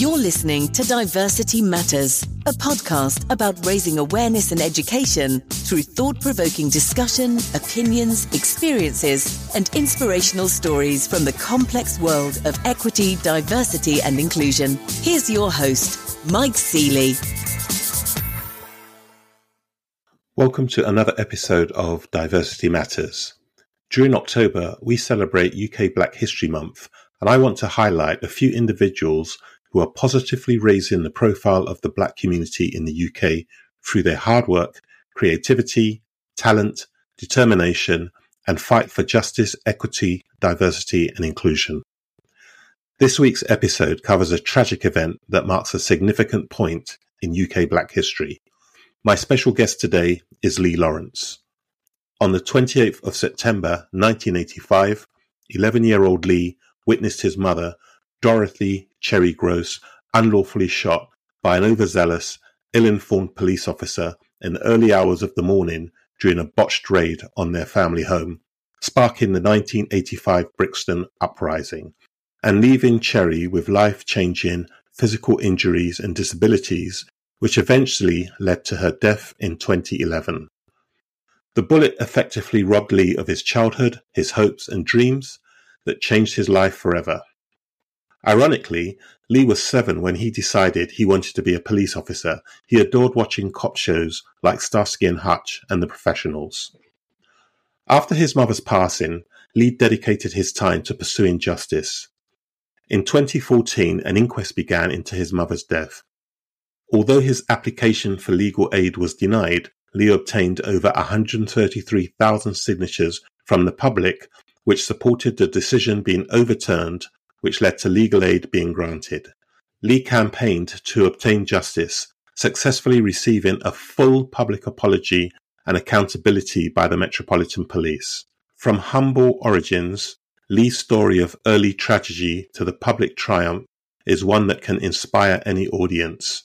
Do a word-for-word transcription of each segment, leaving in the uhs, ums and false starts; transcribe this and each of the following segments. You're listening to Diversity Matters, a podcast about raising awareness and education through thought-provoking discussion, opinions, experiences, and inspirational stories from the complex world of equity, diversity, and inclusion. Here's your host, Mike Seeley. Welcome to another episode of Diversity Matters. During October, we celebrate U K Black History Month, and I want to highlight a few individuals who are positively raising the profile of the black community in the U K through their hard work, creativity, talent, determination, and fight for justice, equity, diversity, and inclusion. This week's episode covers a tragic event that marks a significant point in U K black history. My special guest today is Lee Lawrence. On the twenty-eighth of September nineteen eighty-five, eleven-year-old Lee witnessed his mother, Dorothy Cherry Groce, unlawfully shot by an overzealous, ill-informed police officer in the early hours of the morning during a botched raid on their family home, sparking the nineteen eighty-five Brixton Uprising and leaving Cherry with life-changing physical injuries and disabilities, which eventually led to her death in twenty eleven. The bullet effectively robbed Lee of his childhood, his hopes and dreams that changed his life forever. Ironically, Lee was seven when he decided he wanted to be a police officer. He adored watching cop shows like Starsky and Hutch and The Professionals. After his mother's passing, Lee dedicated his time to pursuing justice. In twenty fourteen, an inquest began into his mother's death. Although his application for legal aid was denied, Lee obtained over one hundred thirty-three thousand signatures from the public, which supported the decision being overturned, which led to legal aid being granted. Lee campaigned to obtain justice, successfully receiving a full public apology and accountability by the Metropolitan Police. From humble origins, Lee's story of early tragedy to the public triumph is one that can inspire any audience.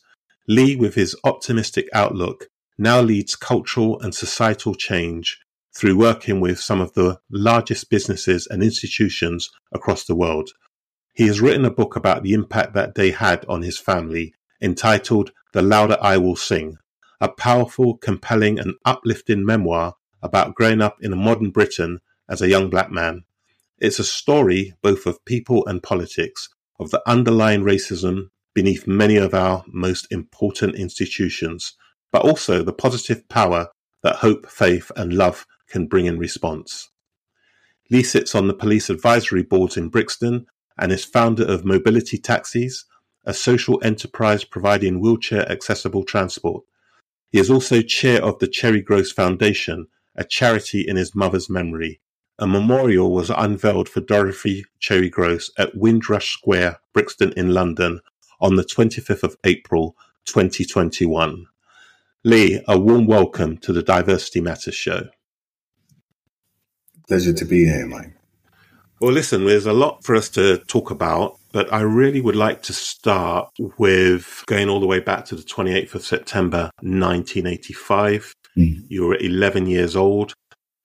Lee, with his optimistic outlook, now leads cultural and societal change through working with some of the largest businesses and institutions across the world. He has written a book about the impact that day had on his family, entitled The Louder I Will Sing, a powerful, compelling and uplifting memoir about growing up in a modern Britain as a young black man. It's a story both of people and politics, of the underlying racism beneath many of our most important institutions, but also the positive power that hope, faith and love can bring in response. Lee sits on the police advisory boards in Brixton and is founder of Mobility Taxis, a social enterprise providing wheelchair-accessible transport. He is also chair of the Cherry Groce Foundation, a charity in his mother's memory. A memorial was unveiled for Dorothy Cherry Groce at Windrush Square, Brixton in London, on the twenty-fifth of April twenty twenty-one. Lee, a warm welcome to the Diversity Matters show. Pleasure to be here, Mike. Well, listen, there's a lot for us to talk about, but I really would like to start with going all the way back to the twenty-eighth of September, nineteen eighty-five. Mm. You were eleven years old.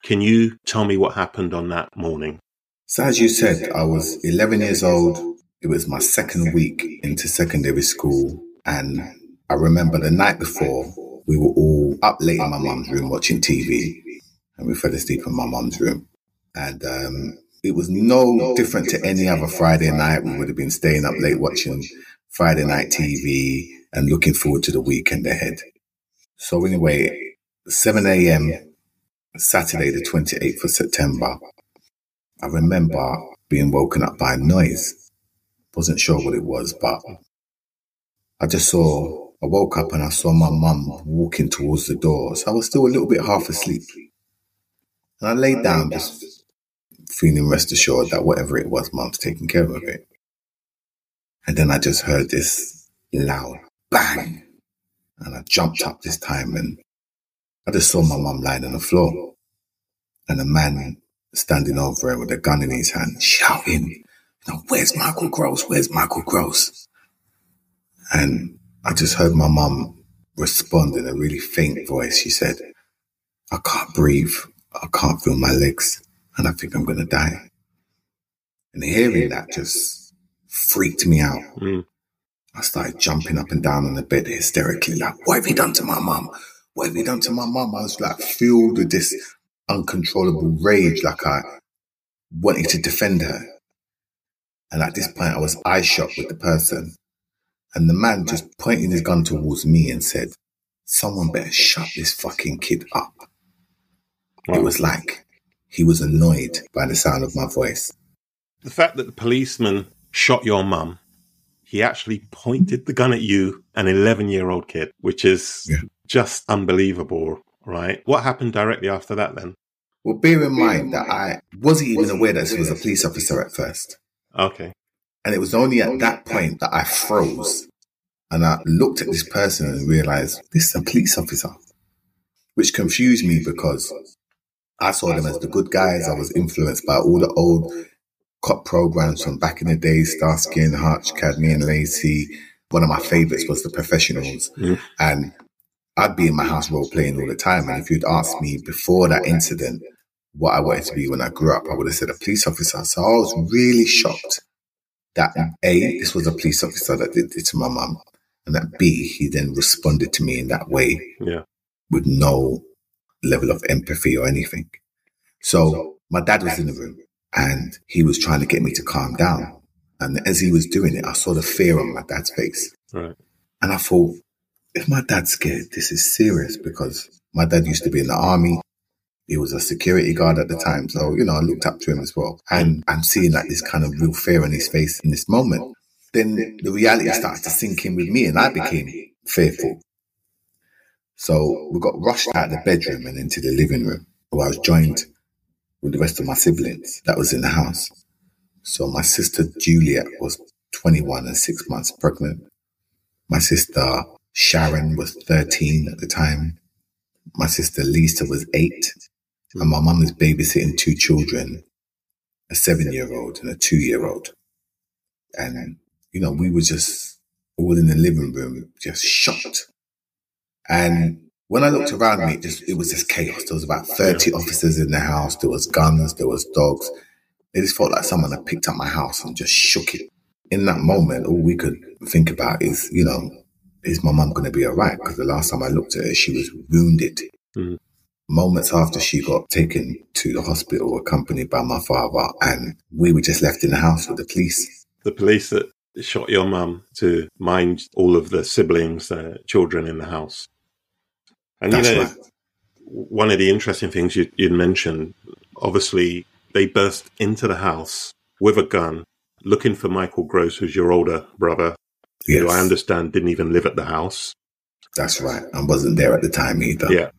Can you tell me what happened on that morning? So as you said, I was eleven years old. It was my second week into secondary school. And I remember the night before, we were all up late in my mum's room watching T V. And we fell asleep in my mum's room. And um It was no, no different, different to any other Friday night. We would have been staying up late watching Friday night T V and looking forward to the weekend ahead. So anyway, seven a.m. Saturday, the twenty-eighth of September, I remember being woken up by a noise. Wasn't sure what it was, but I just saw, I woke up and I saw my mum walking towards the door. So I was still a little bit half asleep. And I laid down just feeling rest assured that whatever it was, Mum's taking care of it. And then I just heard this loud bang. And I jumped up this time and I just saw my mum lying on the floor. And a man standing over her with a gun in his hand, shouting, "Where's Michael Groce? Where's Michael Groce?" And I just heard my mum respond in a really faint voice. She said, "I can't breathe. I can't feel my legs. And I think I'm going to die." And hearing that just freaked me out. Mm. I started jumping up and down on the bed hysterically, like, what have you done to my mum? What have you done to my mum? I was like filled with this uncontrollable rage, like I wanted to defend her. And at this point, I was eye shot with the person. And the man just pointed his gun towards me and said, someone better shut this fucking kid up. Wow. It was like he was annoyed by the sound of my voice. The fact that the policeman shot your mum, he actually pointed the gun at you, an eleven-year-old kid, which is yeah. just unbelievable, right? What happened directly after that then? Well, bear in mind that I wasn't even aware that he was a police officer at first. Okay. And it was only at that point that I froze and I looked at this person and realised, this is a police officer, which confused me because I saw them as the good guys. I was influenced by all the old cop programmes from back in the day, Starsky and Hutch, Cagney and Lacey. One of my favourites was The Professionals. Mm. And I'd be in my house role-playing all the time. And if you'd asked me before that incident what I wanted to be when I grew up, I would have said a police officer. So I was really shocked that A, this was a police officer that did it to my mum, and that B, he then responded to me in that way yeah. with no level of empathy or anything. So my dad was in the room and he was trying to get me to calm down. And as he was doing it, I saw the fear on my dad's face. Right. And I thought, if my dad's scared, this is serious, because my dad used to be in the army. He was a security guard at the time. So, you know, I looked up to him as well. And I'm seeing like this kind of real fear on his face in this moment. Then the reality started to sink in with me and I became fearful. So we got rushed out of the bedroom and into the living room where I was joined with the rest of my siblings that was in the house. So my sister Juliet was twenty-one and six months pregnant. My sister Sharon was thirteen at the time. My sister Lisa was eight. And my mum is babysitting two children, a seven-year-old and a two-year-old. And, you know, we were just all in the living room, just shocked. And when I looked around me, it, just, it was just chaos. There was about thirty officers in the house. There was guns. There was dogs. It just felt like someone had picked up my house and just shook it. In that moment, all we could think about is, you know, is my mum going to be all right? Because the last time I looked at her, she was wounded. Mm-hmm. Moments after she got taken to the hospital, accompanied by my father, and we were just left in the house with the police. The police that shot your mum to mind all of the siblings, uh, children in the house. And That's you know, right. one of the interesting things you, you'd mentioned, obviously, they burst into the house with a gun, looking for Michael Groce, who's your older brother, yes. who I understand didn't even live at the house. That's right. I wasn't there at the time either. Yeah.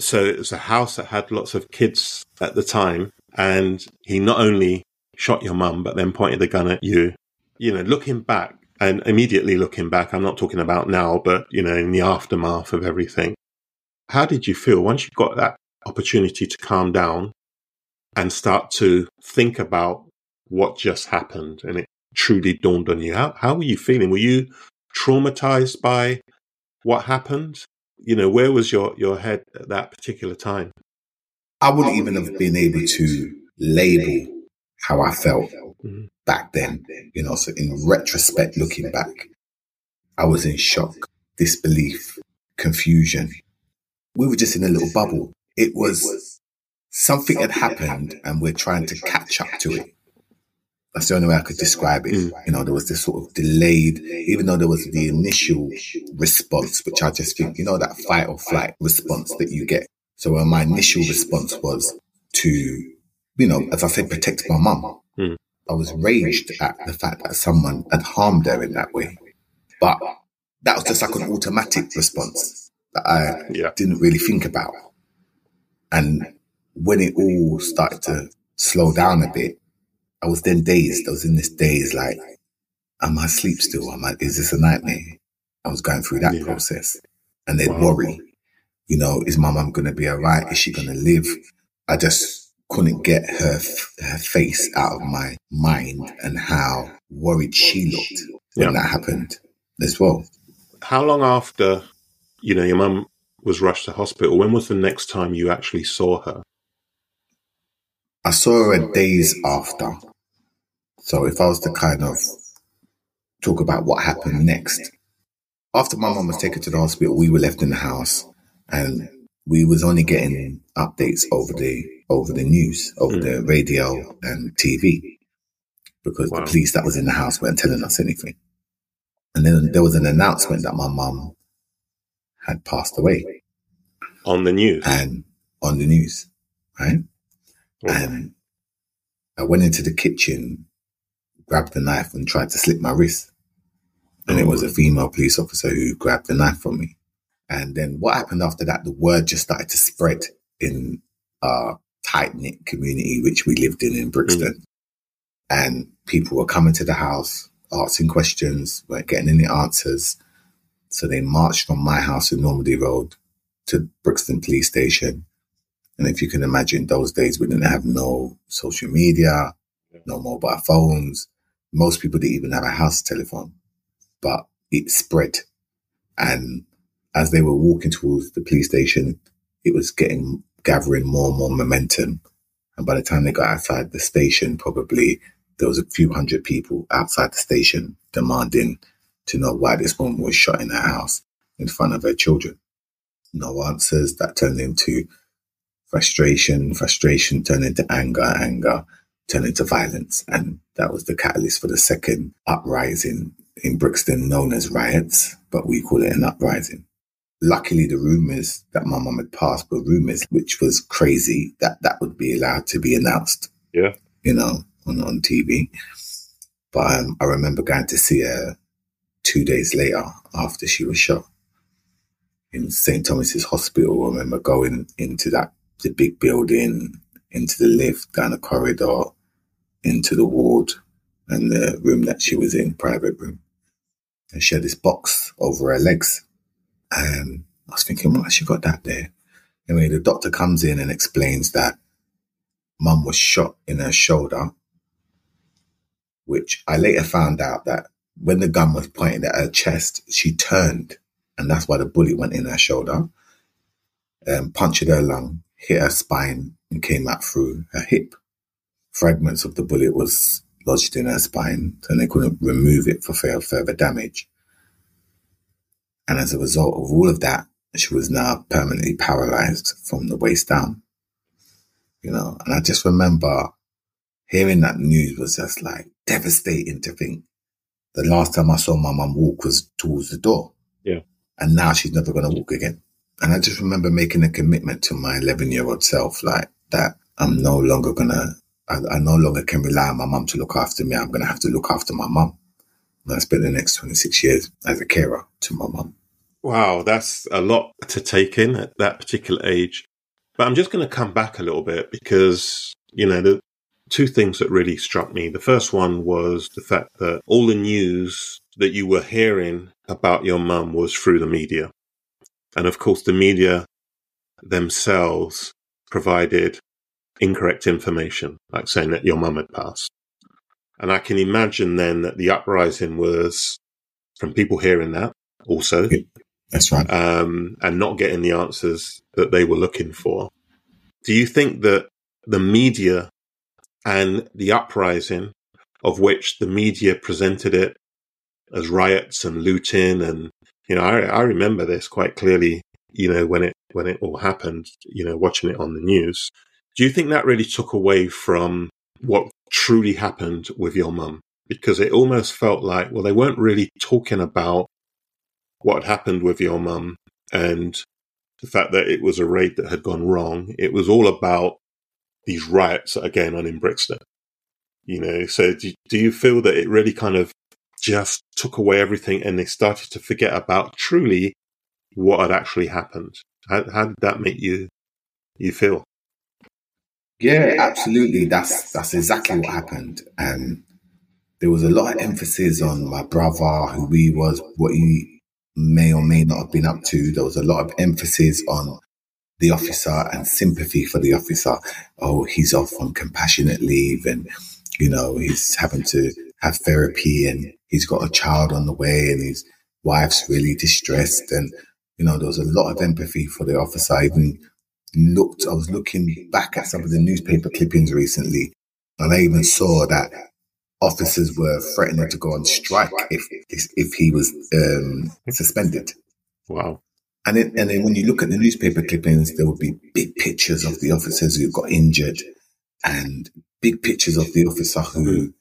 So it was a house that had lots of kids at the time, and he not only shot your mum, but then pointed the gun at you. You know, looking back, and immediately looking back, I'm not talking about now, but, you know, in the aftermath of everything, how did you feel once you got that opportunity to calm down and start to think about what just happened, and it truly dawned on you? How, how were you feeling? Were you traumatized by what happened? You know, where was your, your head at that particular time? I wouldn't even have been able to label how I felt mm-hmm. back then. You know, so in retrospect, looking back, I was in shock, disbelief, confusion. We were just in a little bubble. It was something had happened and we're trying to catch up to it. That's the only way I could describe it. Mm. You know, there was this sort of delayed, even though there was the initial response, which I just think, you know, that fight or flight response that you get. So uh, my initial response was to, you know, as I said, protect my mum. Mm. I was raged at the fact that someone had harmed her in that way. But that was just like an automatic response that I yeah. didn't really think about. And when it all started to slow down a bit, I was then dazed. I was in this daze, like, am I asleep still? Am I, is this a nightmare? I was going through that yeah. process. And they'd wow. worry, you know, is my mum going to be all right? Is she going to live? I just couldn't get her her face out of my mind and how worried she looked when yeah. that happened as well. How long after, you know, your mum was rushed to hospital, when was the next time you actually saw her? I saw her days after. So if I was to kind of talk about what happened next. After my mum was taken to the hospital, we were left in the house, and we was only getting updates over the over the news, over mm. the radio and T V, because wow. the police that was in the house weren't telling us anything. And then there was an announcement that my mum had passed away. On the news? And on the news, right? Wow. And I went into the kitchen, grabbed the knife and tried to slit my wrist. And it was a female police officer who grabbed the knife from me. And then what happened after that, the word just started to spread in our tight-knit community, which we lived in in Brixton. Mm. And people were coming to the house, asking questions, weren't getting any answers. So they marched from my house in Normandy Road to Brixton Police Station. And if you can imagine, those days we didn't have no social media, no mobile phones. Most people didn't even have a house telephone. But it spread. And as they were walking towards the police station, it was getting gathering more and more momentum. And by the time they got outside the station, probably there was a few hundred people outside the station demanding to know why this woman was shot in her house in front of her children. No answers. That turned into frustration. Frustration turned into anger. Anger turned into violence. And that was the catalyst for the second uprising in Brixton, known as riots, but we call it an uprising. Luckily, the rumours that my mum had passed were rumours, which was crazy that that would be allowed to be announced, yeah, you know, on, on T V. But um, I remember going to see her two days later after she was shot in Saint Thomas' Hospital. I remember going into that the big building, into the lift, down the corridor, into the ward, and the room that she was in, private room. And she had this box over her legs. And I was thinking, well, she got that there. Anyway, the doctor comes in and explains that mum was shot in her shoulder, which I later found out that when the gun was pointed at her chest, she turned. And that's why the bullet went in her shoulder, um, punctured her lung, hit her spine, and came out through her hip. Fragments of the bullet was lodged in her spine, and they couldn't remove it for fear of further damage. And as a result of all of that, she was now permanently paralysed from the waist down. You know, and I just remember hearing that news was just like devastating to think. The last time I saw my mum walk was towards the door. Yeah. And now she's never going to walk again. And I just remember making a commitment to my eleven-year-old self, like that I'm no longer going to I, I no longer can rely on my mum to look after me. I'm going to have to look after my mum. And I spent the next twenty-six years as a carer to my mum. Wow, that's a lot to take in at that particular age. But I'm just going to come back a little bit because, you know, the two things that really struck me. The first one was the fact that all the news that you were hearing about your mum was through the media. And of course, the media themselves provided incorrect information, like saying that your mum had passed. And I can imagine then that the uprising was from people hearing that also. That's right. Um, and not getting the answers that they were looking for. Do you think that the media and the uprising, of which the media presented it as riots and looting, and, you know, I, I remember this quite clearly, you know, when it, when it all happened, you know, watching it on the news. Do you think that really took away from what truly happened with your mum? Because it almost felt like, well, they weren't really talking about what happened with your mum and the fact that it was a raid that had gone wrong. It was all about these riots that are going on in Brixton. You know, so do, do you feel that it really kind of just took away everything and they started to forget about truly what had actually happened? How, how did that make you you feel? Yeah, absolutely. That's that's exactly what happened. Um, there was a lot of emphasis on my brother, who he was, what he may or may not have been up to. There was a lot of emphasis on the officer and sympathy for the officer. Oh, he's off on compassionate leave and, you know, he's having to have therapy and he's got a child on the way and his wife's really distressed. And, you know, there was a lot of empathy for the officer. Even looked, I was looking back at some of the newspaper clippings recently, and I even saw that officers were threatening to go on strike if if he was um, suspended. Wow. And it, and then when you look at the newspaper clippings, there would be big pictures of the officers who got injured and big pictures of the officer who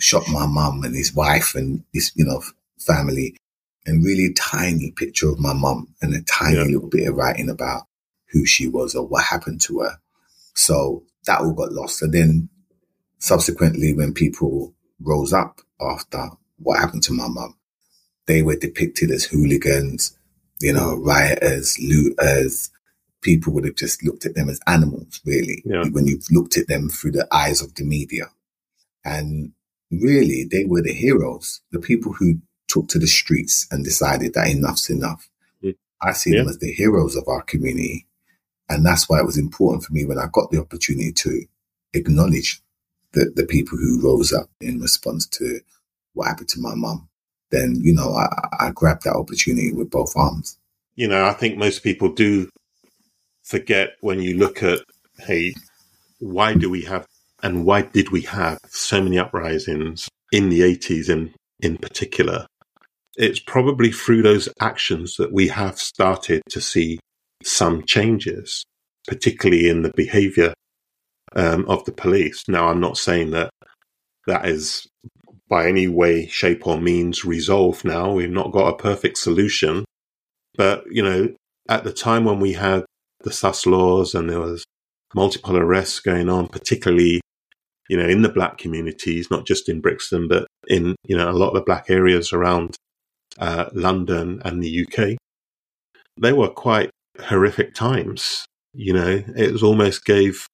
shot my mum and his wife and his, you know, family, and really tiny picture of my mum and a tiny yeah. little bit of writing about who she was or what happened to her. So that all got lost. And then subsequently, when people rose up after what happened to my mum, they were depicted as hooligans, you know, rioters, looters. People would have just looked at them as animals, really, yeah. when you've looked at them through the eyes of the media. And really, they were the heroes, the people who took to the streets and decided that enough's enough. Yeah. I see yeah. them as the heroes of our community. And that's why it was important for me when I got the opportunity to acknowledge the, the people who rose up in response to what happened to my mum. Then, you know, I, I grabbed that opportunity with both arms. You know, I think most people do forget when you look at, hey, why do we have and why did we have so many uprisings in the eighties in, in particular? It's probably through those actions that we have started to see some changes, particularly in the behavior um, of the police. Now, I'm not saying that that is by any way, shape or means resolved now. We've not got a perfect solution. But, you know, at the time when we had the sus laws and there was multiple arrests going on, particularly, you know, in the black communities, not just in Brixton, but in, you know, a lot of the black areas around uh, London and the U K, they were quite horrific times. You know, it was almost gave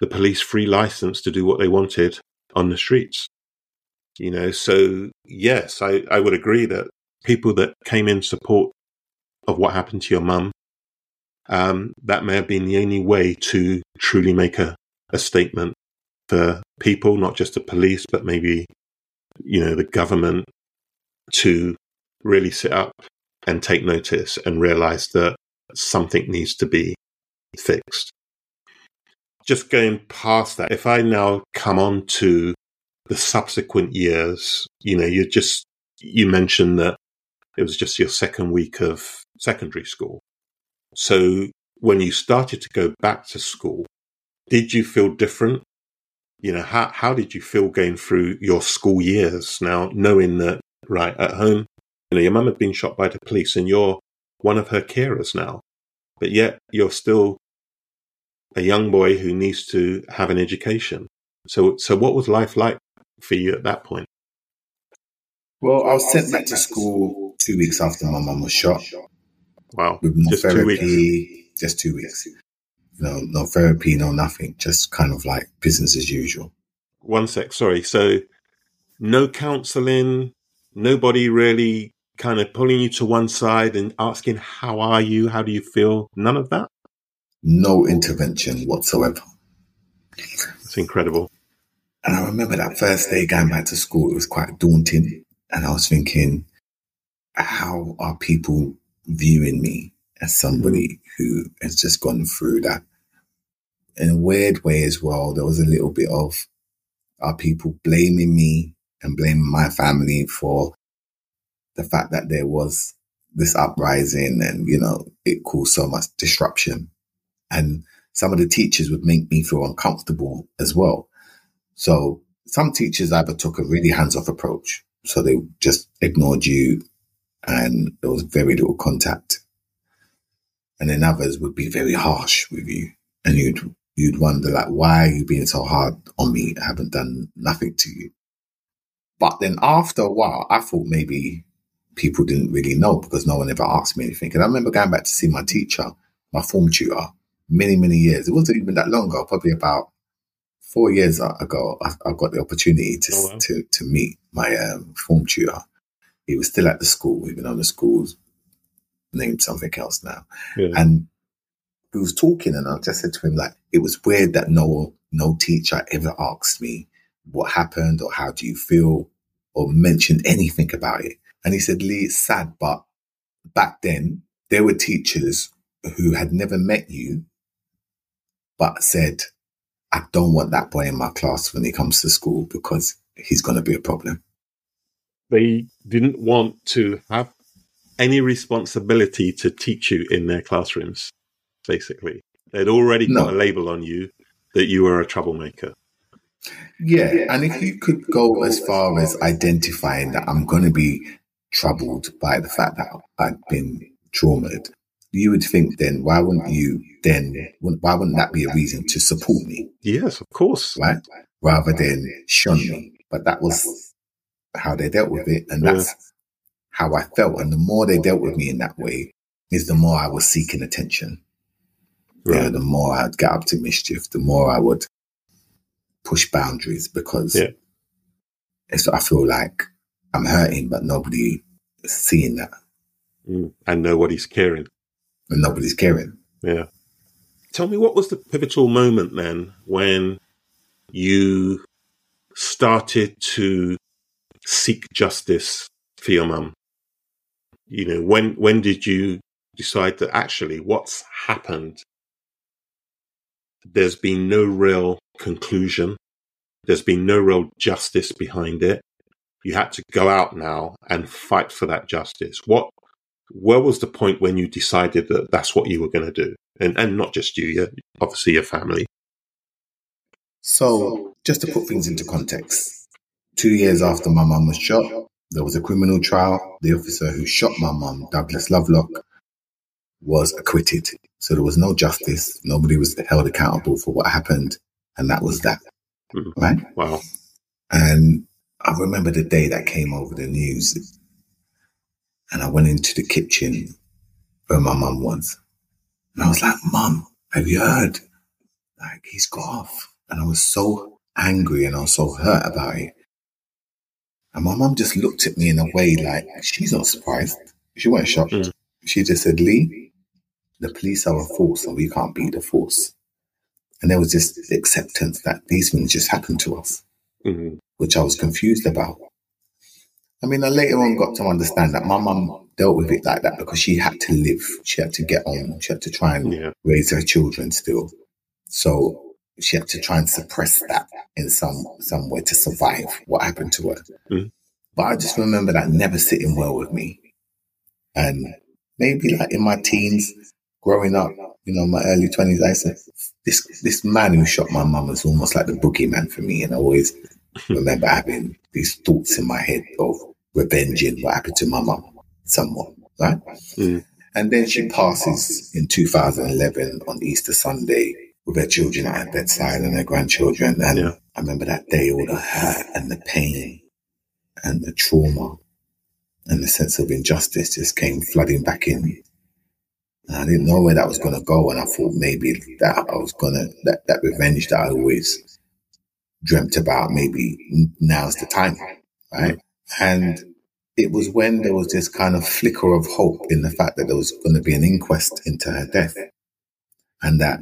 the police free license to do what they wanted on the streets. You know, so yes, I, I would agree that people that came in support of what happened to your mum, um, that may have been the only way to truly make a, a statement for people, not just the police, but maybe, you know, the government to really sit up and take notice and realize that something needs to be fixed. Just going past that, if I now come on to the subsequent years, you know, you just, you mentioned that it was just your second week of secondary school. So when you started to go back to school, did you feel different? You know, how, how did you feel going through your school years now, knowing that, right, at home, you know, your mum had been shot by the police and you're one of her carers now, but yet you're still a young boy who needs to have an education. So, so what was life like for you at that point? Well, I was sent back to school two weeks after my mum was shot. Wow. With no just therapy, two weeks. Just two weeks. You know, no therapy, no nothing. Just kind of like business as usual. One sec, sorry. So no counselling, nobody really kind of pulling you to one side and asking, how are you? How do you feel? None of that? No intervention whatsoever. That's incredible. And I remember that first day going back to school, it was quite daunting. And I was thinking, how are people viewing me as somebody who has just gone through that? In a weird way as well, there was a little bit of, are people blaming me and blaming my family for the fact that there was this uprising and, you know, it caused so much disruption? And some of the teachers would make me feel uncomfortable as well. So some teachers either took a really hands-off approach, so they just ignored you and there was very little contact. And then others would be very harsh with you and you'd you'd wonder, like, why are you being so hard on me? I haven't done nothing to you. But then after a while, I thought maybe people didn't really know because no one ever asked me anything. And I remember going back to see my teacher, my form tutor, many, many years. It wasn't even that long ago, probably about four years ago, I, I got the opportunity to, oh, wow. to to meet my um, form tutor. He was still at the school, even though the school's named something else now. Yeah. And he was talking and I just said to him, like, it was weird that no no teacher ever asked me what happened or how do you feel or mentioned anything about it. And he said, Lee, it's sad, but back then there were teachers who had never met you but said, I don't want that boy in my class when he comes to school because he's going to be a problem. They didn't want to have any responsibility to teach you in their classrooms, basically. They'd already no. got a label on you that you were a troublemaker. Yeah, and if you could go as far as identifying that I'm going to be troubled by the fact that I've been traumatized, you would think then, why wouldn't you then, why wouldn't that be a reason to support me? Yes, of course. Right? Rather than shun me. But that was how they dealt with it, and that's yeah. how I felt. And the more they dealt with me in that way is the more I was seeking attention. Right. You know, the more I'd get up to mischief, the more I would push boundaries, because yeah. it's, I feel like I'm hurting, but nobody is seeing that. Mm, and nobody's caring. And nobody's caring. Yeah. Tell me, what was the pivotal moment then when you started to seek justice for your mum? You know, when when did you decide that actually what's happened, there's been no real conclusion, there's been no real justice behind it, you had to go out now and fight for that justice? What, where was the point when you decided that that's what you were going to do? And and not just you, your, obviously your family. So just to put things into context, two years after my mum was shot, there was a criminal trial. The officer who shot my mum, Douglas Lovelock, was acquitted. So there was no justice. Nobody was held accountable for what happened. And that was that. Mm. Right? Wow. And I remember the day that came over the news, and I went into the kitchen where my mum was. And I was like, Mum, have you heard? Like, he's got off. And I was so angry and I was so hurt about it. And my mum just looked at me in a way like, she's not surprised. She wasn't shocked. Mm. She just said, Lee, the police are a force and we can't be the force. And there was this acceptance that these things just happened to us, mm-hmm. which I was confused about. I mean, I later on got to understand that my mum dealt with it like that because she had to live. She had to get on. She had to try and yeah. raise her children still. So she had to try and suppress that in some, some way to survive what happened to her. Mm-hmm. But I just remember that never sitting well with me. And maybe like in my teens, growing up, you know, my early twenties, I said, this this man who shot my mum was almost like the boogeyman for me. And I always remember having these thoughts in my head of revenging what happened to my mum somewhat, right? Mm. And then she passes in two thousand eleven on Easter Sunday with her children at her bedside and her grandchildren. And yeah. I remember that day, all the hurt and the pain and the trauma and the sense of injustice just came flooding back in me. And I didn't know where that was going to go. And I thought maybe that I was going to, that, that revenge that I always dreamt about, maybe now's the time, right? And it was when there was this kind of flicker of hope in the fact that there was going to be an inquest into her death, and that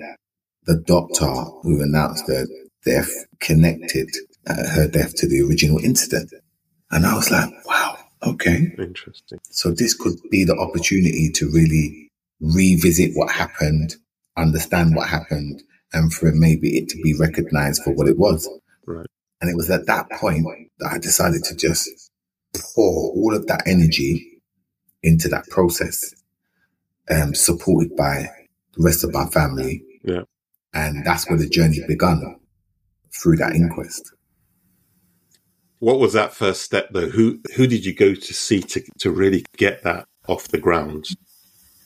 the doctor who announced her death connected uh, her death to the original incident. And I was like, wow, okay. Interesting. So this could be the opportunity to really revisit what happened, understand what happened, and for maybe it to be recognized for what it was. Right. And it was at that point that I decided to just pour all of that energy into that process, um, supported by the rest of my family. Yeah. And that's where the journey began, through that inquest. What was that first step, though? Who who did you go to see to, to really get that off the ground?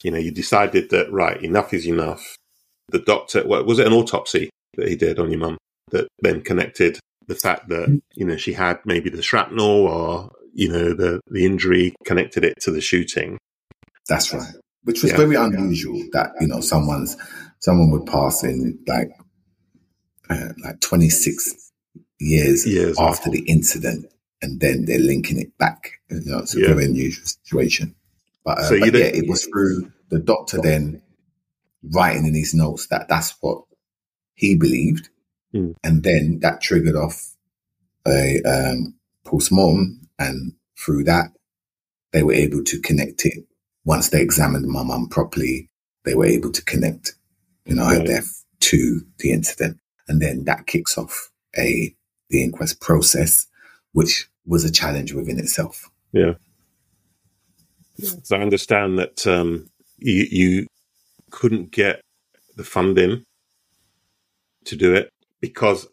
You know, you decided that, right, enough is enough. The doctor, well, was it an autopsy that he did on your mum that then connected the fact that, you know, she had maybe the shrapnel or, you know, the, the injury, connected it to the shooting? That's right. Which was yeah. very unusual that, you know, someone's someone would pass in like uh, like twenty-six years, years after the incident, and then they're linking it back. You know, it's a yeah. very unusual situation. But, uh, so but yeah, it was through the doctor then writing in his notes that that's what he believed. Mm. And then that triggered off a um, post-mortem. And through that, they were able to connect it. Once they examined my mum properly, they were able to connect, you know, right. her death to the incident. And then that kicks off a the inquest process, which was a challenge within itself. Yeah. So I understand that um, you, you couldn't get the funding to do it because,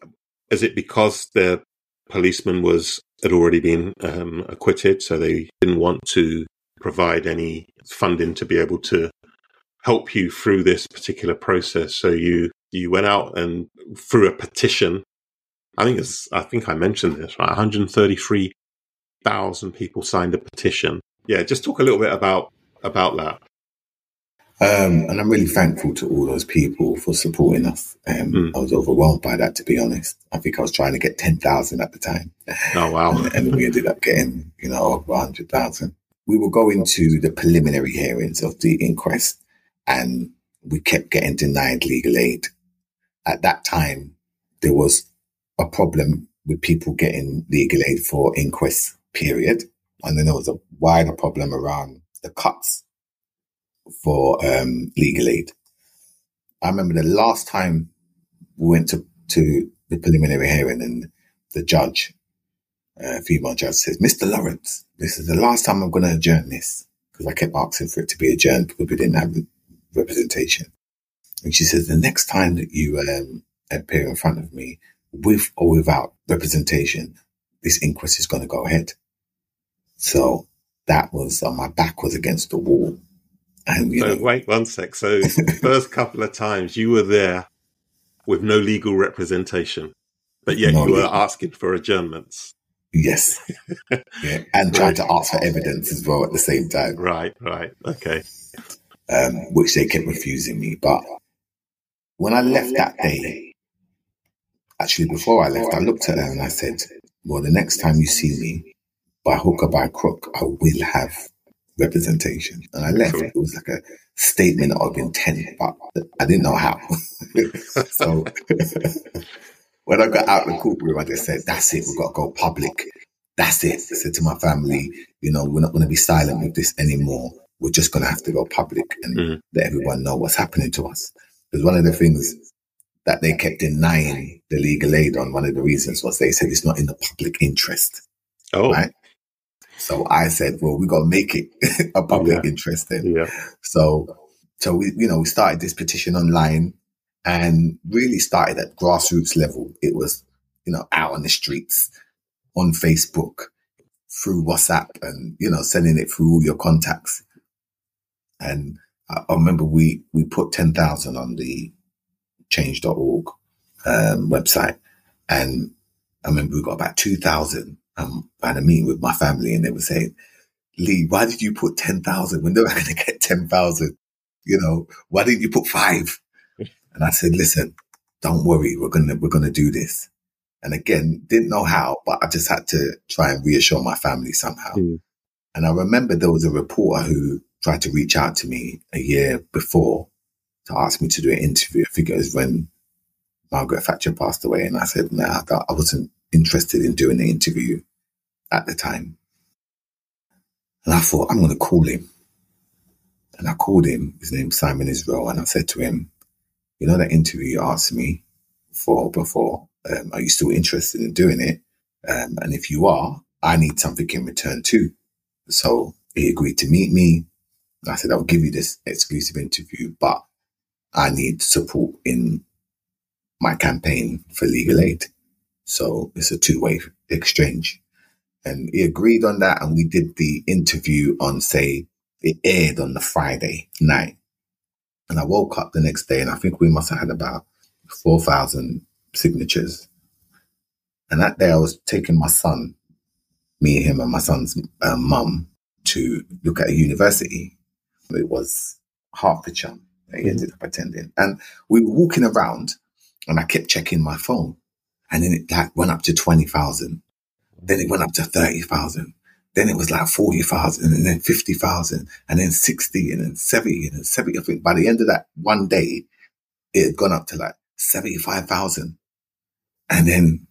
is it because the policeman was had already been um, acquitted, so they didn't want to provide any funding to be able to help you through this particular process? So you you went out and through a petition. I think it's, I think I mentioned this, right? one hundred thirty-three thousand people signed a petition. Yeah, just talk a little bit about about that. Um, and I'm really thankful to all those people for supporting us. Um, mm. I was overwhelmed by that, to be honest. I think I was trying to get ten thousand at the time. Oh, wow. and, and we ended up getting, you know, over one hundred thousand. We were going to the preliminary hearings of the inquest, and we kept getting denied legal aid. At that time, there was a problem with people getting legal aid for inquests, period. And then there was a wider problem around the cuts for um, legal aid. I remember the last time we went to, to the preliminary hearing, and the judge, uh, female judge, says, "Mister Lawrence, this is the last time I'm going to adjourn this," because I kept asking for it to be adjourned because we didn't have representation. And she says, "The next time that you um, appear in front of me, with or without representation, this inquest is going to go ahead." So that was, uh, my back was against the wall. And, you so know. Wait one sec. So the first couple of times you were there with no legal representation, but yet no you legal. were asking for adjournments. Yes. yeah. And trying to ask for evidence as well at the same time. Right, right. Okay. Um, which they kept refusing me. But when I left that day, actually before I left, I looked at her and I said, well, the next time you see me, by hook or by crook, I will have representation. And I left. Cool. It was like a statement of intent, but I didn't know how. So when I got out of the courtroom, I just said, that's it. We've got to go public. That's it. I said to my family, you know, we're not going to be silent with this anymore. We're just going to have to go public and mm-hmm. let everyone know what's happening to us. Because one of the things that they kept denying the legal aid on, one of the reasons was they said it's not in the public interest. Oh, right? So I said, well, we're going to make it a public yeah. interest then. Yeah. So, so we, you know, we started this petition online and really started at grassroots level. It was, you know, out on the streets, on Facebook, through WhatsApp and, you know, sending it through all your contacts. And I, I remember we, we put ten thousand on the change dot org um, website. And I remember we got about two thousand. Um, I had a meeting with my family and they were saying, "Lee, why did you put ten thousand? We're never going to get ten thousand. You know, why didn't you put five?" And I said, "Listen, don't worry. We're going to, we're going to do this." And again, didn't know how, but I just had to try and reassure my family somehow. Mm. And I remember there was a reporter who tried to reach out to me a year before to ask me to do an interview. I think it was when Margaret Thatcher passed away. And I said, no, nah, I, I wasn't interested in doing the interview at the time. And I thought, I'm going to call him. And I called him. His name's Simon Israel. And I said to him, you know, that interview you asked me for before, um, are you still interested in doing it? Um, and if you are, I need something in return too. So he agreed to meet me. And I said, I'll give you this exclusive interview, but I need support in my campaign for legal aid. So it's a two-way exchange. And he agreed on that. And we did the interview on, say, it aired on the Friday night. And I woke up the next day and I think we must have had about four thousand signatures. And that day I was taking my son, me and him and my son's uh, mum, to look at a university. It was Hertfordshire that he ended up attending. And we were walking around and I kept checking my phone. And then it like went up to twenty thousand. Then it went up to thirty thousand. Then it was like forty thousand and then fifty thousand and then sixty and then seventy and then seventy. I think by the end of that one day, it had gone up to like seventy-five thousand. And then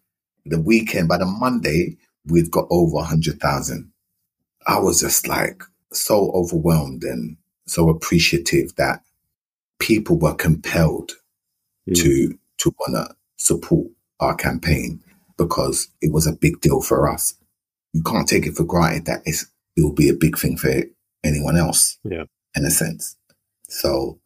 the weekend, by the Monday, we'd got over one hundred thousand. I was just like so overwhelmed and so appreciative that people were compelled mm. to, to want to support our campaign because it was a big deal for us. you can't take it for granted that it's, it'll be a big thing for anyone else, yeah, in a sense. So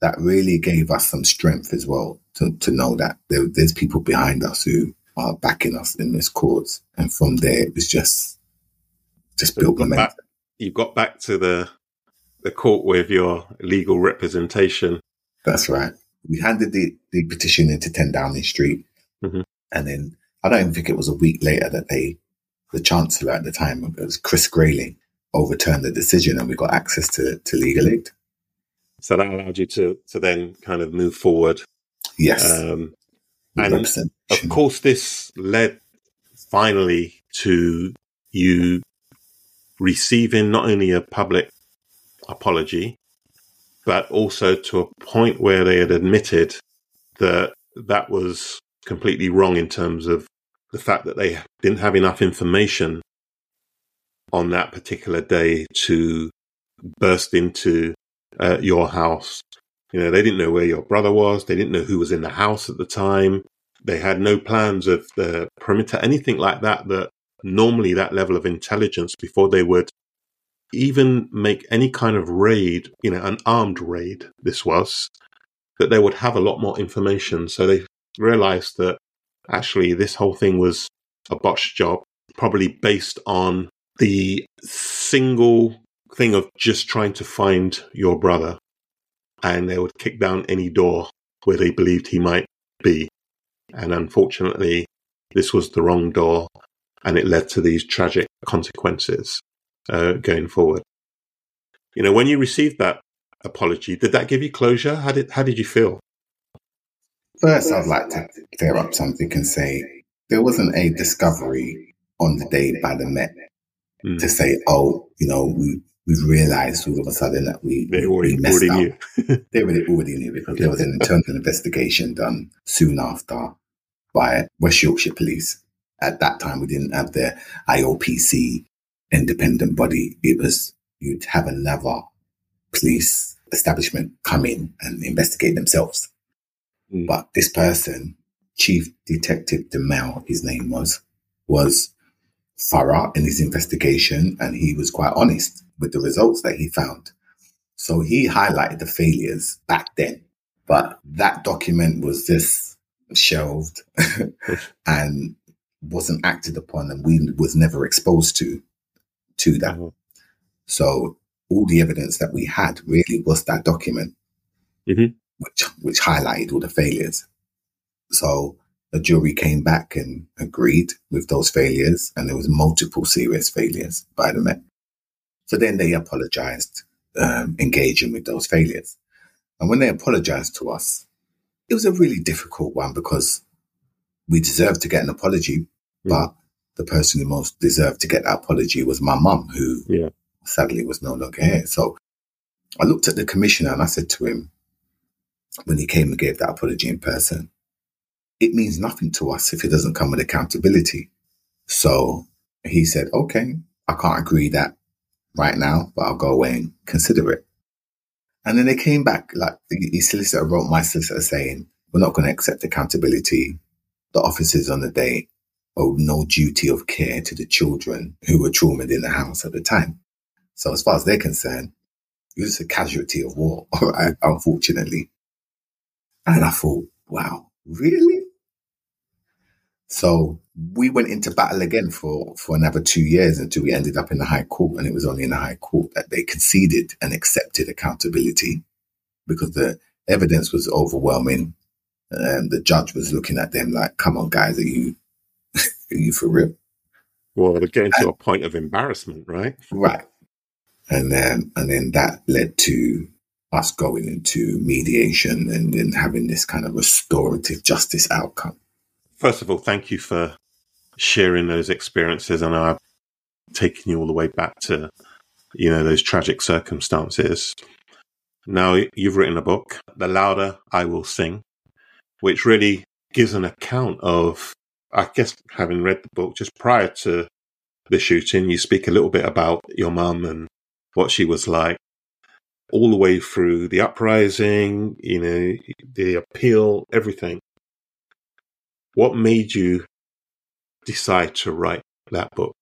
that really gave us some strength as well to, to know that there, there's people behind us who are backing us in this cause. And from there, it was just just so built momentum. Back, you got back to the the court with your legal representation. That's right. We handed the, the petition into ten Downing Street. Mm-hmm. And then I don't even think it was a week later that they, the Chancellor at the time, it was Chris Grayling, overturned the decision and we got access to, to legal aid. So that allowed you to, to then kind of move forward. Yes. Um, and of course, this led finally to you receiving not only a public apology, but also to a point where they had admitted that that was completely wrong in terms of the fact that they didn't have enough information on that particular day to burst into uh, your house. You know, they didn't know where your brother was. They didn't know who was in the house at the time. They had no plans of the perimeter, anything like that, that normally that level of intelligence before they would even make any kind of raid, you know, an armed raid, this was, that they would have a lot more information. So they realized that actually this whole thing was a botched job, probably based on the single thing of just trying to find your brother. And they would kick down any door where they believed he might be. And unfortunately, this was the wrong door, and it led to these tragic consequences uh, going forward. You know, when you received that apology, did that give you closure? How did how did you feel? First, I'd like to clear up something and say there wasn't a discovery on the day by the Met mm. to say, oh, you know, we we realised all of a sudden that we, they already, we messed already up. Knew. They already, already knew because there was an internal investigation done soon after by West Yorkshire Police. At that time, we didn't have the I O P C independent body. It was, you'd have another police establishment come in and investigate themselves. Mm. But this person, Chief Detective DeMel, his name was, was thorough in his investigation, and he was quite honest with the results that he found. So he highlighted the failures back then. But that document was just shelved and wasn't acted upon, and we was never exposed to, to that. Mm-hmm. So all the evidence that we had really was that document, mm-hmm. which which highlighted all the failures. So the jury came back and agreed with those failures, and there was multiple serious failures by the Met. So then they apologized, um, engaging with those failures. And when they apologized to us, it was a really difficult one because we deserved to get an apology, but the person who most deserved to get that apology was my mum, who yeah. sadly was no longer here. So I looked at the commissioner and I said to him, when he came and gave that apology in person, it means nothing to us if it doesn't come with accountability. So he said, okay, I can't agree that right now, but I'll go away and consider it. And then they came back, like the, the solicitor wrote my solicitor saying, we're not going to accept accountability. The officers on the day owed no duty of care to the children who were traumatized in the house at the time. So as far as they're concerned, it was a casualty of war, right, unfortunately. And I thought, wow, really? So we went into battle again for, for another two years until we ended up in the High Court. And it was only in the High Court that they conceded and accepted accountability because the evidence was overwhelming. And the judge was looking at them like, come on, guys, are you are you for real? Well, they're getting and, to a point of embarrassment, right? Right. And then, and then that led to us going into mediation and then having this kind of restorative justice outcome. First of all, thank you for sharing those experiences. I know I've taken you all the way back to, you know, those tragic circumstances. Now, you've written a book, The Louder I Will Sing, which really gives an account of, I guess, having read the book just prior to the shooting, you speak a little bit about your mum and what she was like all the way through the uprising, you know, the appeal, everything. What made you decide to write that book?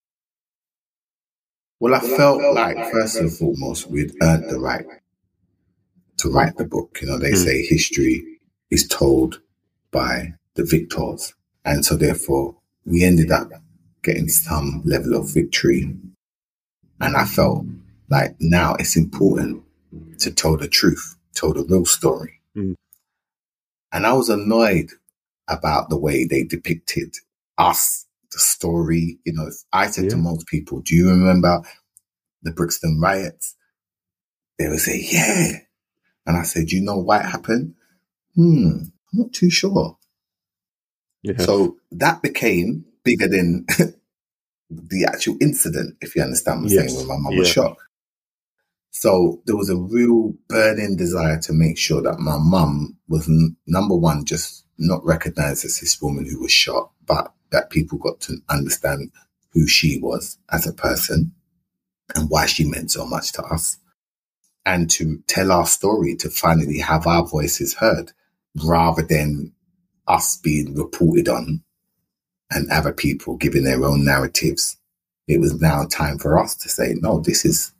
Well, I felt like, first and foremost, we'd earned the right to write the book. You know, they mm. say history is told by the victors. And so, therefore, we ended up getting some level of victory. And I felt like now it's important to tell the truth, tell the real story. Mm. And I was annoyed about the way they depicted us, the story. You know, I said yeah. to most people, do you remember the Brixton riots? They would say, yeah. And I said, you know why it happened? Hmm, I'm not too sure. Yeah. So that became bigger than the actual incident, if you understand what I'm yes. saying, when my mum yeah. was shot. So there was a real burning desire to make sure that my mum was, n- number one, just not recognised as this woman who was shot, but that people got to understand who she was as a person and why she meant so much to us. And to tell our story, to finally have our voices heard, rather than us being reported on and other people giving their own narratives. It was now time for us to say, no, this is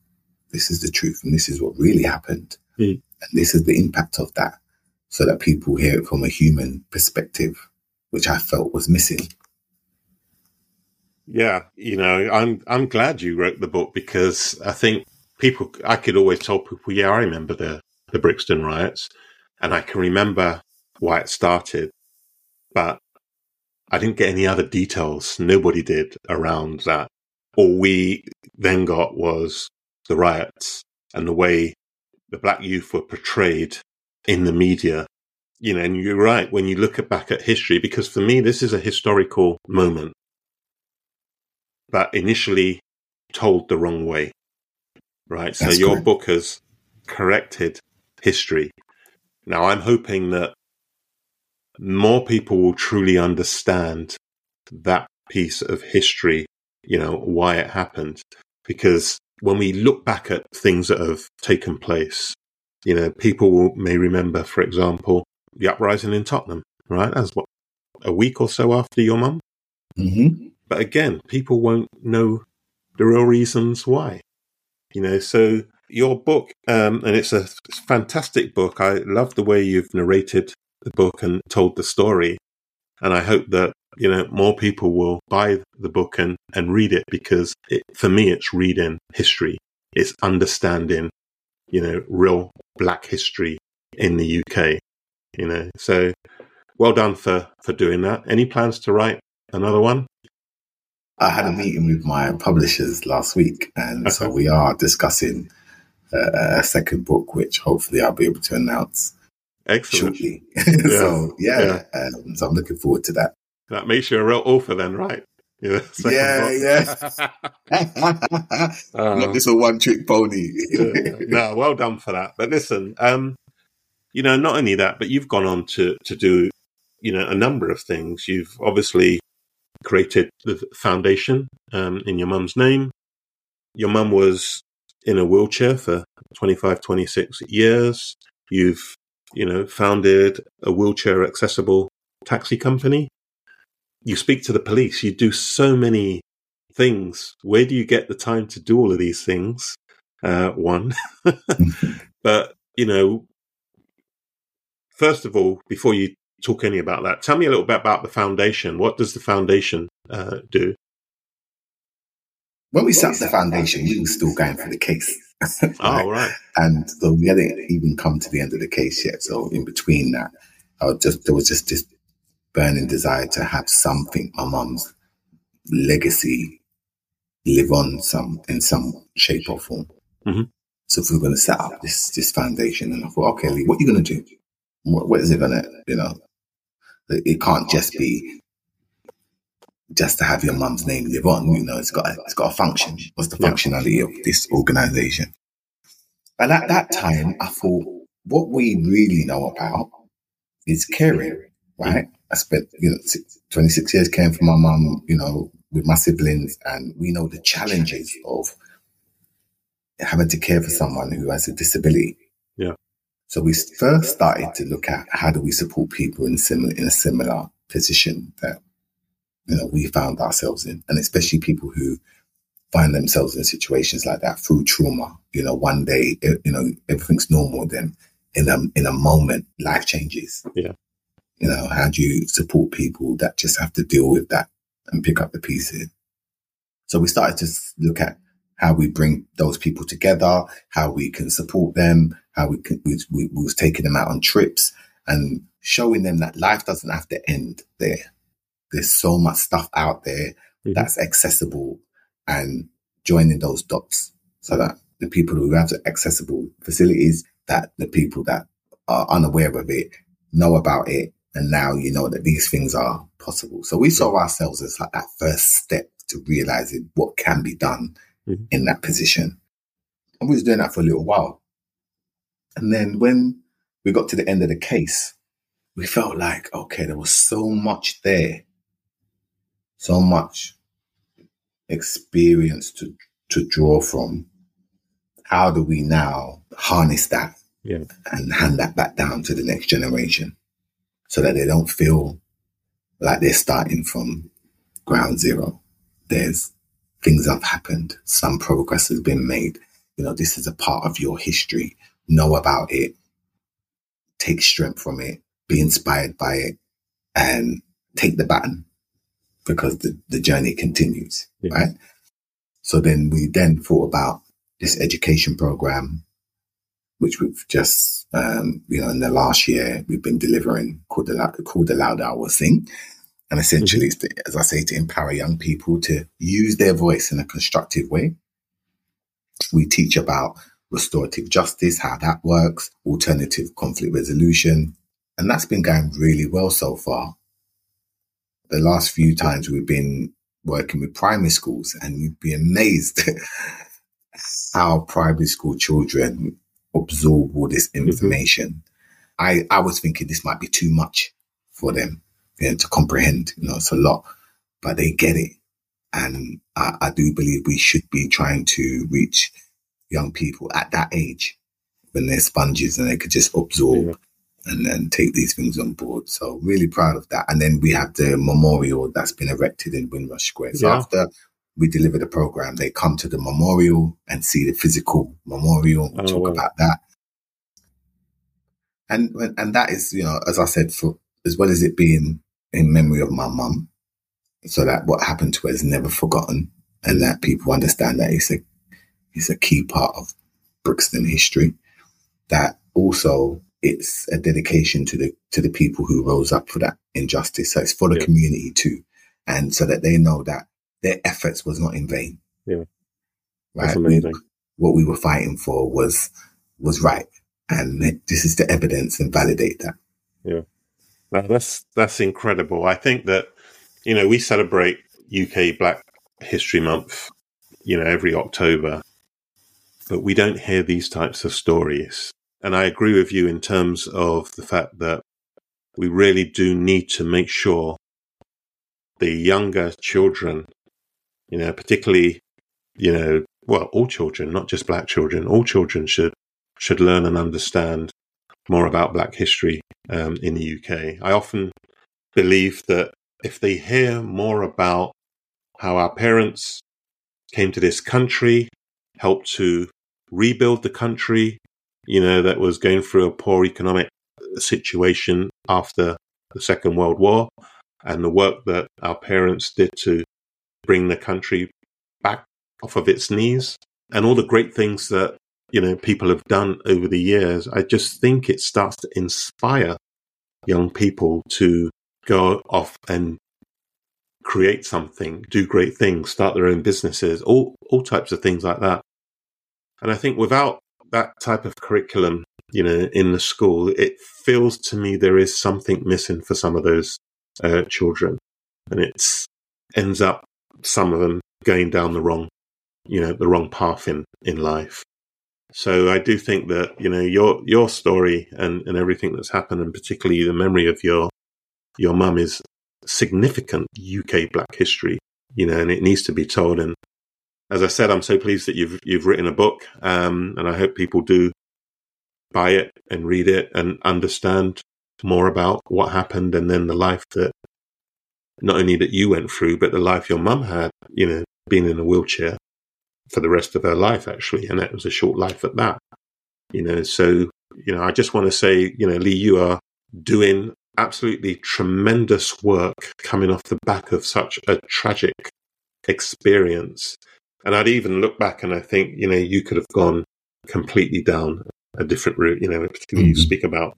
this is the truth, and this is what really happened. Mm. And this is the impact of that, so that people hear it from a human perspective, which I felt was missing. Yeah, you know, I'm I'm glad you wrote the book, because I think people, I could always tell people, yeah, I remember the, the Brixton riots, and I can remember why it started, but I didn't get any other details. Nobody did around that. All we then got was the riots and the way the black youth were portrayed in the media. You know, and you're right when you look at back at history, because for me, this is a historical moment, but initially told the wrong way, right? That's so your correct. Book has corrected history. Now, I'm hoping that more people will truly understand that piece of history, you know, why it happened. Because when we look back at things that have taken place, you know, people will, may remember, for example, the uprising in Tottenham, right? That's what, a week or so after your mum? Mm-hmm. But again, people won't know the real reasons why. You know, so your book, um, and it's a fantastic book. I love the way you've narrated the book and told the story. And I hope that, you know, more people will buy the book and, and read it, because it, for me, it's reading history. It's understanding, you know, real black history in the U K. You know, so well done for, for doing that. Any plans to write another one? I had a meeting with my publishers last week, and okay. so we are discussing uh, a second book, which hopefully I'll be able to announce Excellent. Shortly. Yeah. so, yeah, yeah. Um, so I'm looking forward to that. That makes you a real author then, right? Yeah, yeah. yeah. um, Not just a one-trick pony. yeah. No, well done for that. But listen... um You know, not only that, but you've gone on to, to do, you know, a number of things. You've obviously created the foundation um, in your mum's name. Your mum was in a wheelchair for twenty-five, twenty-six years. You've, you know, founded a wheelchair accessible taxi company. You speak to the police. You do so many things. Where do you get the time to do all of these things? Uh, one. But, you know, first of all, before you talk any about that, tell me a little bit about the foundation. What does the foundation uh, do? When we set the foundation, we were still going for the case. right? Oh, right. And so we hadn't even come to the end of the case yet. So in between that, I was just, there was just this burning desire to have something, my mum's legacy, live on some in some shape or form. Mm-hmm. So if we were going to set up this, this foundation, and I thought, okay, Lee, what are you going to do? What, what is it gonna, you know? It can't just be just to have your mum's name live on. You know, it's got a, it's got a function. What's the functionality of this organisation? And at that time, I thought, what we really know about is caring, right? I spent you know twenty-six years caring for my mum, you know, with my siblings, and we know the challenges of having to care for someone who has a disability. Yeah. So we first started to look at how do we support people in similar in a similar position that you know we found ourselves in, and especially people who find themselves in situations like that through trauma. You know, one day, you know, everything's normal. Then in a, in a moment, life changes. Yeah. You know, how do you support people that just have to deal with that and pick up the pieces? So we started to look at how we bring those people together, how we can support them, how we can, we, we, we was taking them out on trips and showing them that life doesn't have to end there. There's so much stuff out there mm-hmm. that's accessible, and joining those dots so that the people who have accessible facilities, that the people that are unaware of it know about it. And now you know that these things are possible. So we saw ourselves as like that first step to realizing what can be done mm-hmm. in that position. And we was doing that for a little while. And then when we got to the end of the case, we felt like, okay, there was so much there, so much experience to, to draw from. How do we now harness that yeah. and hand that back down to the next generation so that they don't feel like they're starting from ground zero? There's things have happened. Some progress has been made. You know, this is a part of your history. Know about it. Take strength from it. Be inspired by it and take the baton, because the, the journey continues, yeah. right? So then we then thought about this education program, which we've just, um, you know, in the last year we've been delivering called The, called The Louder I Will Sing. And essentially, mm-hmm. it's to, as I say, to empower young people to use their voice in a constructive way. We teach about restorative justice, how that works, alternative conflict resolution. And that's been going really well so far. The last few times we've been working with primary schools, and you'd be amazed how primary school children absorb all this information. Mm-hmm. I, I was thinking this might be too much for them, you know, to comprehend. You know, it's a lot, but they get it. And I, I do believe we should be trying to reach young people at that age when they're sponges and they could just absorb yeah. and then take these things on board. So really proud of that. And then we have the memorial that's been erected in Windrush Square. So yeah. after we deliver the program, they come to the memorial and see the physical memorial. We oh, talk wow. about that. And and that is, you know, as I said, for as well as it being in memory of my mum, so that what happened to her is never forgotten, and that people understand that it's a, it's a key part of Brixton history. That also... it's a dedication to the to the people who rose up for that injustice. So it's for the yeah. community too, and so that they know that their efforts was not in vain. Yeah, right. We, what we were fighting for was was right, and this is the evidence and validate that. Yeah, now that's that's incredible. I think that, you know, we celebrate U K Black History Month, you know, every October, but we don't hear these types of stories. And I agree with you in terms of the fact that we really do need to make sure the younger children, you know, particularly, you know, well, all children, not just black children, all children should should learn and understand more about black history um, in the U K. I often believe that if they hear more about how our parents came to this country, helped to rebuild the country, you know, that was going through a poor economic situation after the Second World War, and the work that our parents did to bring the country back off of its knees, and all the great things that, you know, people have done over the years. I just think it starts to inspire young people to go off and create something, do great things, start their own businesses, all all types of things like that. And I think without that type of curriculum, you know, in the school, it feels to me there is something missing for some of those uh, children, and it ends up some of them going down the wrong, you know, the wrong path in, in life. So I do think that, you know, your your story and, and everything that's happened, and particularly the memory of your your mum, is significant U K Black history, you know, and it needs to be told. And as I said, I'm so pleased that you've you've written a book, um, and I hope people do buy it and read it and understand more about what happened, and then the life that not only that you went through, but the life your mum had, you know, being in a wheelchair for the rest of her life, actually. And that was a short life at that, you know. So, you know, I just want to say, you know, Lee, you are doing absolutely tremendous work coming off the back of such a tragic experience. And I'd even look back and I think, you know, you could have gone completely down a different route, you know, particularly mm-hmm. you speak about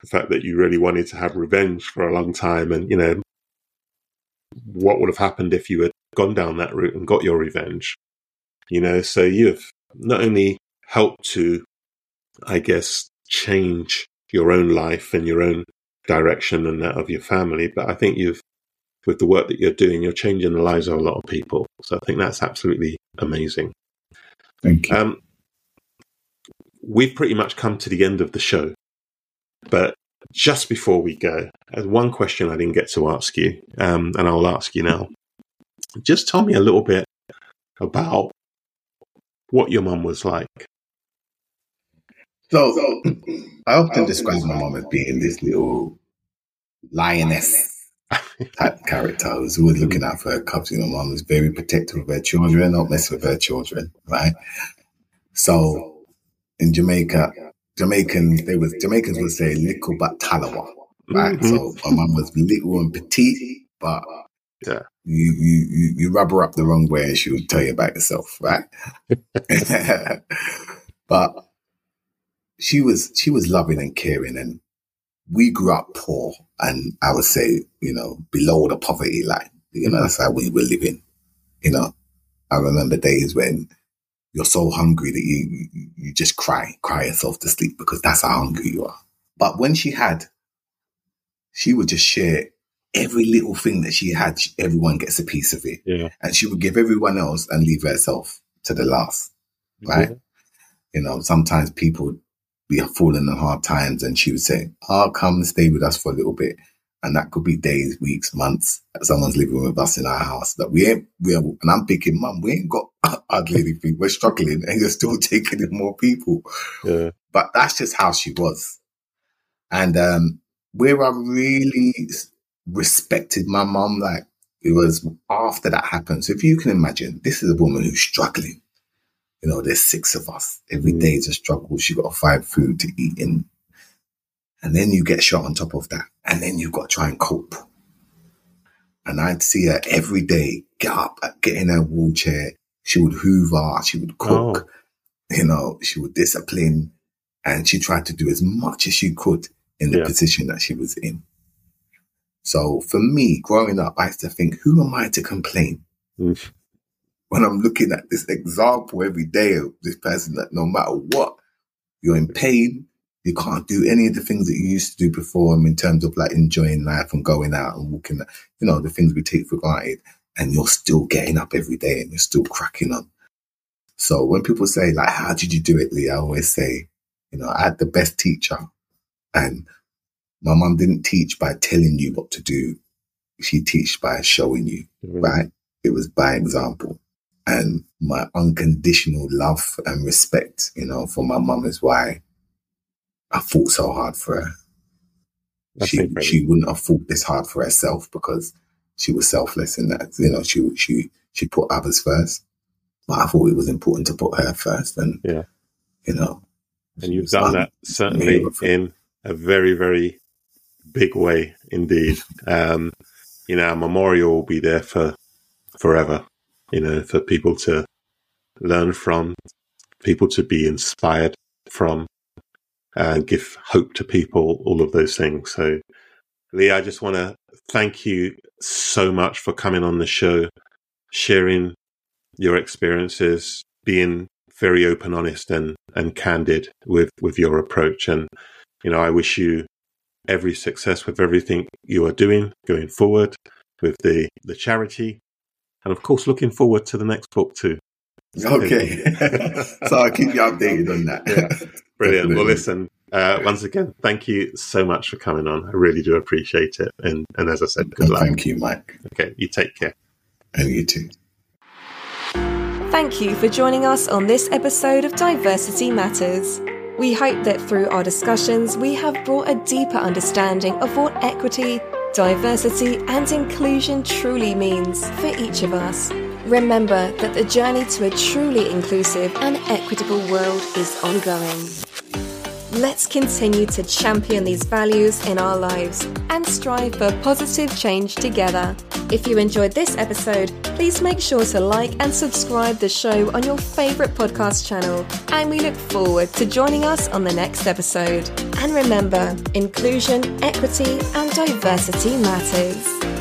the fact that you really wanted to have revenge for a long time. And, you know, what would have happened if you had gone down that route and got your revenge? You know, so you've not only helped to, I guess, change your own life and your own direction and that of your family, but I think you've, with the work that you're doing, you're changing the lives of a lot of people. So I think that's absolutely amazing. Thank you. Um, we've pretty much come to the end of the show. But just before we go, there's one question I didn't get to ask you, um, and I'll ask you now. Just tell me a little bit about what your mum was like. So, so I often I describe my mum as being this little lioness type character who's always looking out for her cubs. You know, mum was very protective of her children, not mess with her children, right? So in Jamaica, Jamaicans, they was Jamaicans would say little but talawa, right? Mm-hmm. So my mum was little and petite, but yeah. you, you you rub her up the wrong way and she would tell you about herself, right? But she was she was loving and caring, and we grew up poor, and I would say, you know, below the poverty line. You know, that's how we were living. You know, I remember days when you're so hungry that you you just cry, cry yourself to sleep because that's how hungry you are. But when she had, she would just share every little thing that she had. Everyone gets a piece of it. Yeah. And she would give everyone else and leave herself to the last, right? Yeah. You know, sometimes people, we are falling in hard times and she would say, oh, come stay with us for a little bit. And that could be days, weeks, months. Someone's living with us in our house that we ain't, we are, and I'm thinking, Mum, we ain't got hardly anything. We're struggling and you're still taking in more people. Yeah. But that's just how she was. And um, where I really respected my mum, like, it was after that happened. So if you can imagine, this is a woman who's struggling. You know, there's six of us. Every day is a struggle. She got to find food to eat in. And then you get shot on top of that. And then you've got to try and cope. And I'd see her every day get up, get in her wheelchair. She would hoover. She would cook. Oh. You know, she would discipline. And she tried to do as much as she could in the yeah. position that she was in. So for me, growing up, I used to think, who am I to complain? Mm. When I'm looking at this example every day of this person that no matter what, you're in pain. You can't do any of the things that you used to do before, I mean, in terms of like enjoying life and going out and walking, you know, the things we take for granted, and you're still getting up every day and you're still cracking on. So when people say like, how did you do it, Lee? I always say, you know, I had the best teacher, and my mum didn't teach by telling you what to do. She teached by showing you, mm-hmm. right? It was by example. And my unconditional love and respect, you know, for my mum is why I fought so hard for her. That's she incredible. She wouldn't have fought this hard for herself because she was selfless in that, you know, she she she put others first. But I thought it was important to put her first, and yeah. you know, and you've done that certainly in a very very big way indeed. Um, you know, a memorial will be there for forever. You know, for people to learn from, people to be inspired from. And give hope to people, all of those things. So, Lee, I just want to thank you so much for coming on the show, sharing your experiences, being very open, honest, and and candid with with your approach. And you know, I wish you every success with everything you are doing going forward with the the charity, and of course, looking forward to the next book too. Okay, so I'll keep you updated on that. Yeah. Brilliant. Definitely. Well, listen, uh, once again, thank you so much for coming on. I really do appreciate it. And, and as I said, good luck. Thank you, Mike. Okay, you take care. And you too. Thank you for joining us on this episode of Diversity Matters. We hope that through our discussions, we have brought a deeper understanding of what equity, diversity, and inclusion truly means for each of us. Remember that the journey to a truly inclusive and equitable world is ongoing. Let's continue to champion these values in our lives and strive for positive change together. If you enjoyed this episode, please make sure to like and subscribe the show on your favourite podcast channel, and we look forward to joining us on the next episode. And remember, inclusion, equity, and diversity matters.